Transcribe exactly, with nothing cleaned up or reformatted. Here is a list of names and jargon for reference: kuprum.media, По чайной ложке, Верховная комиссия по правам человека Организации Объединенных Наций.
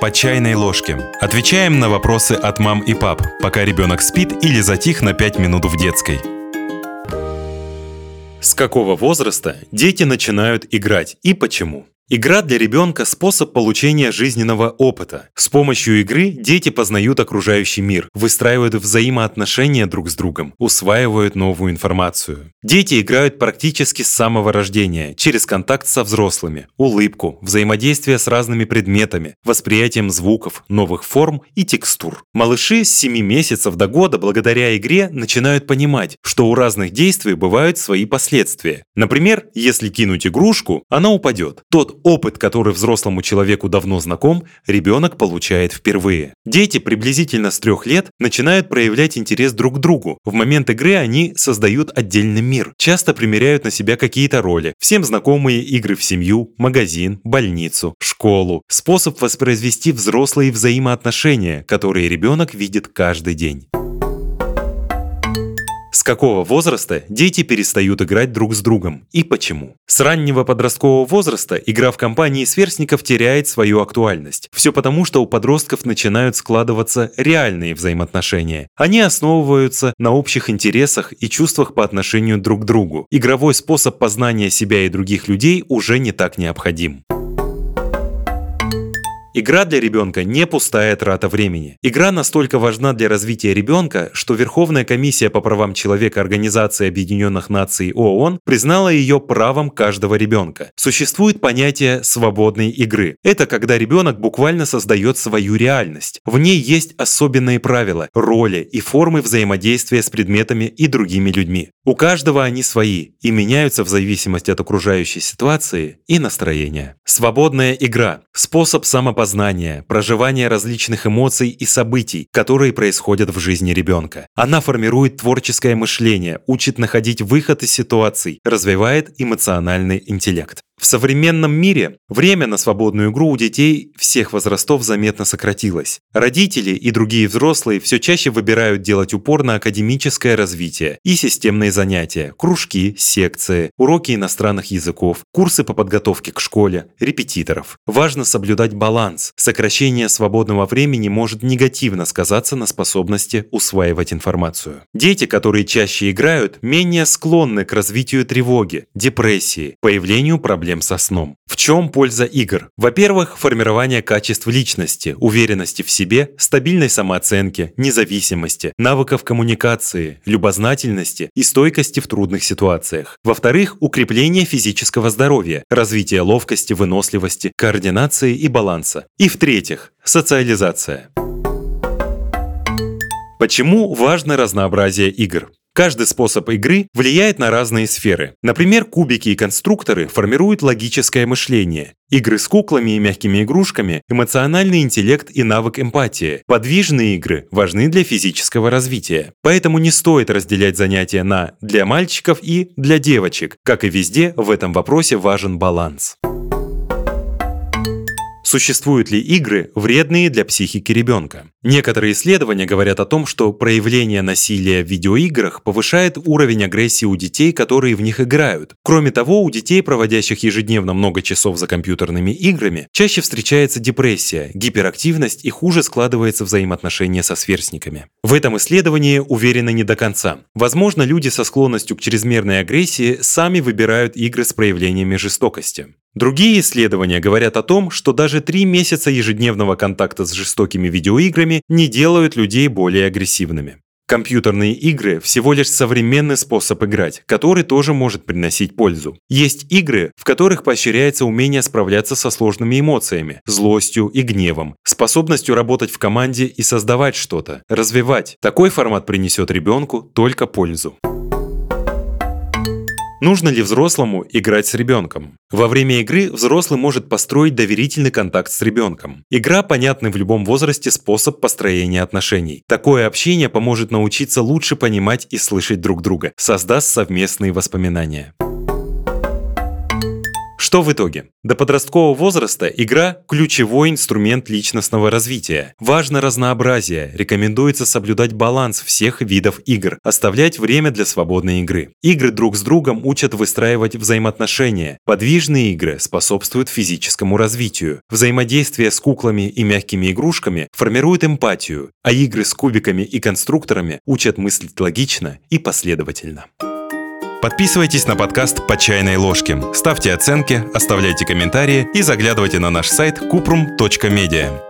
«По чайной ложке». Отвечаем на вопросы от мам и пап, пока ребенок спит или затих на пять минут в детской. С какого возраста дети начинают играть и почему? Игра для ребенка – способ получения жизненного опыта. С помощью игры дети познают окружающий мир, выстраивают взаимоотношения друг с другом, усваивают новую информацию. Дети играют практически с самого рождения, через контакт со взрослыми, улыбку, взаимодействие с разными предметами, восприятием звуков, новых форм и текстур. Малыши с семи месяцев до года благодаря игре начинают понимать, что у разных действий бывают свои последствия. Например, если кинуть игрушку, она упадет. Тот опыт, который взрослому человеку давно знаком, ребенок получает впервые. Дети приблизительно с трех лет начинают проявлять интерес друг к другу. В момент игры они создают отдельный мир, часто примеряют на себя какие-то роли. Всем знакомые игры в семью, магазин, больницу, школу. Способ воспроизвести взрослые взаимоотношения, которые ребенок видит каждый день. С какого возраста дети перестают играть друг с другом и почему? С раннего подросткового возраста игра в компании сверстников теряет свою актуальность. Все потому, что у подростков начинают складываться реальные взаимоотношения. Они основываются на общих интересах и чувствах по отношению друг к другу. Игровой способ познания себя и других людей уже не так необходим. Игра для ребенка не пустая трата времени. Игра настолько важна для развития ребенка, что Верховная комиссия по правам человека Организации Объединенных Наций ООН признала ее правом каждого ребенка. Существует понятие свободной игры. Это когда ребенок буквально создает свою реальность. В ней есть особенные правила, роли и формы взаимодействия с предметами и другими людьми. У каждого они свои и меняются в зависимости от окружающей ситуации и настроения. Свободная игра – способ самопознания, проживание различных эмоций и событий, которые происходят в жизни ребенка. Она формирует творческое мышление, учит находить выход из ситуаций, развивает эмоциональный интеллект. В современном мире время на свободную игру у детей всех возрастов заметно сократилось. Родители и другие взрослые все чаще выбирают делать упор на академическое развитие и системные занятия, кружки, секции, уроки иностранных языков, курсы по подготовке к школе, репетиторов. Важно соблюдать баланс. Сокращение свободного времени может негативно сказаться на способности усваивать информацию. Дети, которые чаще играют, менее склонны к развитию тревоги, депрессии, появлению проблем со сном. В чем польза игр? Во-первых, формирование качеств личности, уверенности в себе, стабильной самооценки, независимости, навыков коммуникации, любознательности и стойкости в трудных ситуациях. Во-вторых, укрепление физического здоровья, развитие ловкости, выносливости, координации и баланса. И в-третьих, социализация. Почему важно разнообразие игр? Каждый способ игры влияет на разные сферы. Например, кубики и конструкторы формируют логическое мышление. Игры с куклами и мягкими игрушками – эмоциональный интеллект и навык эмпатии. Подвижные игры важны для физического развития. Поэтому не стоит разделять занятия на «для мальчиков» и «для девочек». Как и везде, в этом вопросе важен баланс. Существуют ли игры, вредные для психики ребенка? Некоторые исследования говорят о том, что проявление насилия в видеоиграх повышает уровень агрессии у детей, которые в них играют. Кроме того, у детей, проводящих ежедневно много часов за компьютерными играми, чаще встречается депрессия, гиперактивность и хуже складывается взаимоотношения со сверстниками. В этом исследовании уверены не до конца. Возможно, люди со склонностью к чрезмерной агрессии сами выбирают игры с проявлениями жестокости. Другие исследования говорят о том, что даже три месяца ежедневного контакта с жестокими видеоиграми не делают людей более агрессивными. Компьютерные игры – всего лишь современный способ играть, который тоже может приносить пользу. Есть игры, в которых поощряется умение справляться со сложными эмоциями, злостью и гневом, способностью работать в команде и создавать что-то, развивать. Такой формат принесет ребенку только пользу. Нужно ли взрослому играть с ребенком? Во время игры взрослый может построить доверительный контакт с ребенком. Игра – понятный в любом возрасте способ построения отношений. Такое общение поможет научиться лучше понимать и слышать друг друга, создаст совместные воспоминания. Что в итоге? До подросткового возраста игра – ключевой инструмент личностного развития. Важно разнообразие, рекомендуется соблюдать баланс всех видов игр, оставлять время для свободной игры. Игры друг с другом учат выстраивать взаимоотношения, подвижные игры способствуют физическому развитию, взаимодействие с куклами и мягкими игрушками формирует эмпатию, а игры с кубиками и конструкторами учат мыслить логично и последовательно. Подписывайтесь на подкаст «По чайной ложке», ставьте оценки, оставляйте комментарии и заглядывайте на наш сайт купрум точка медиа.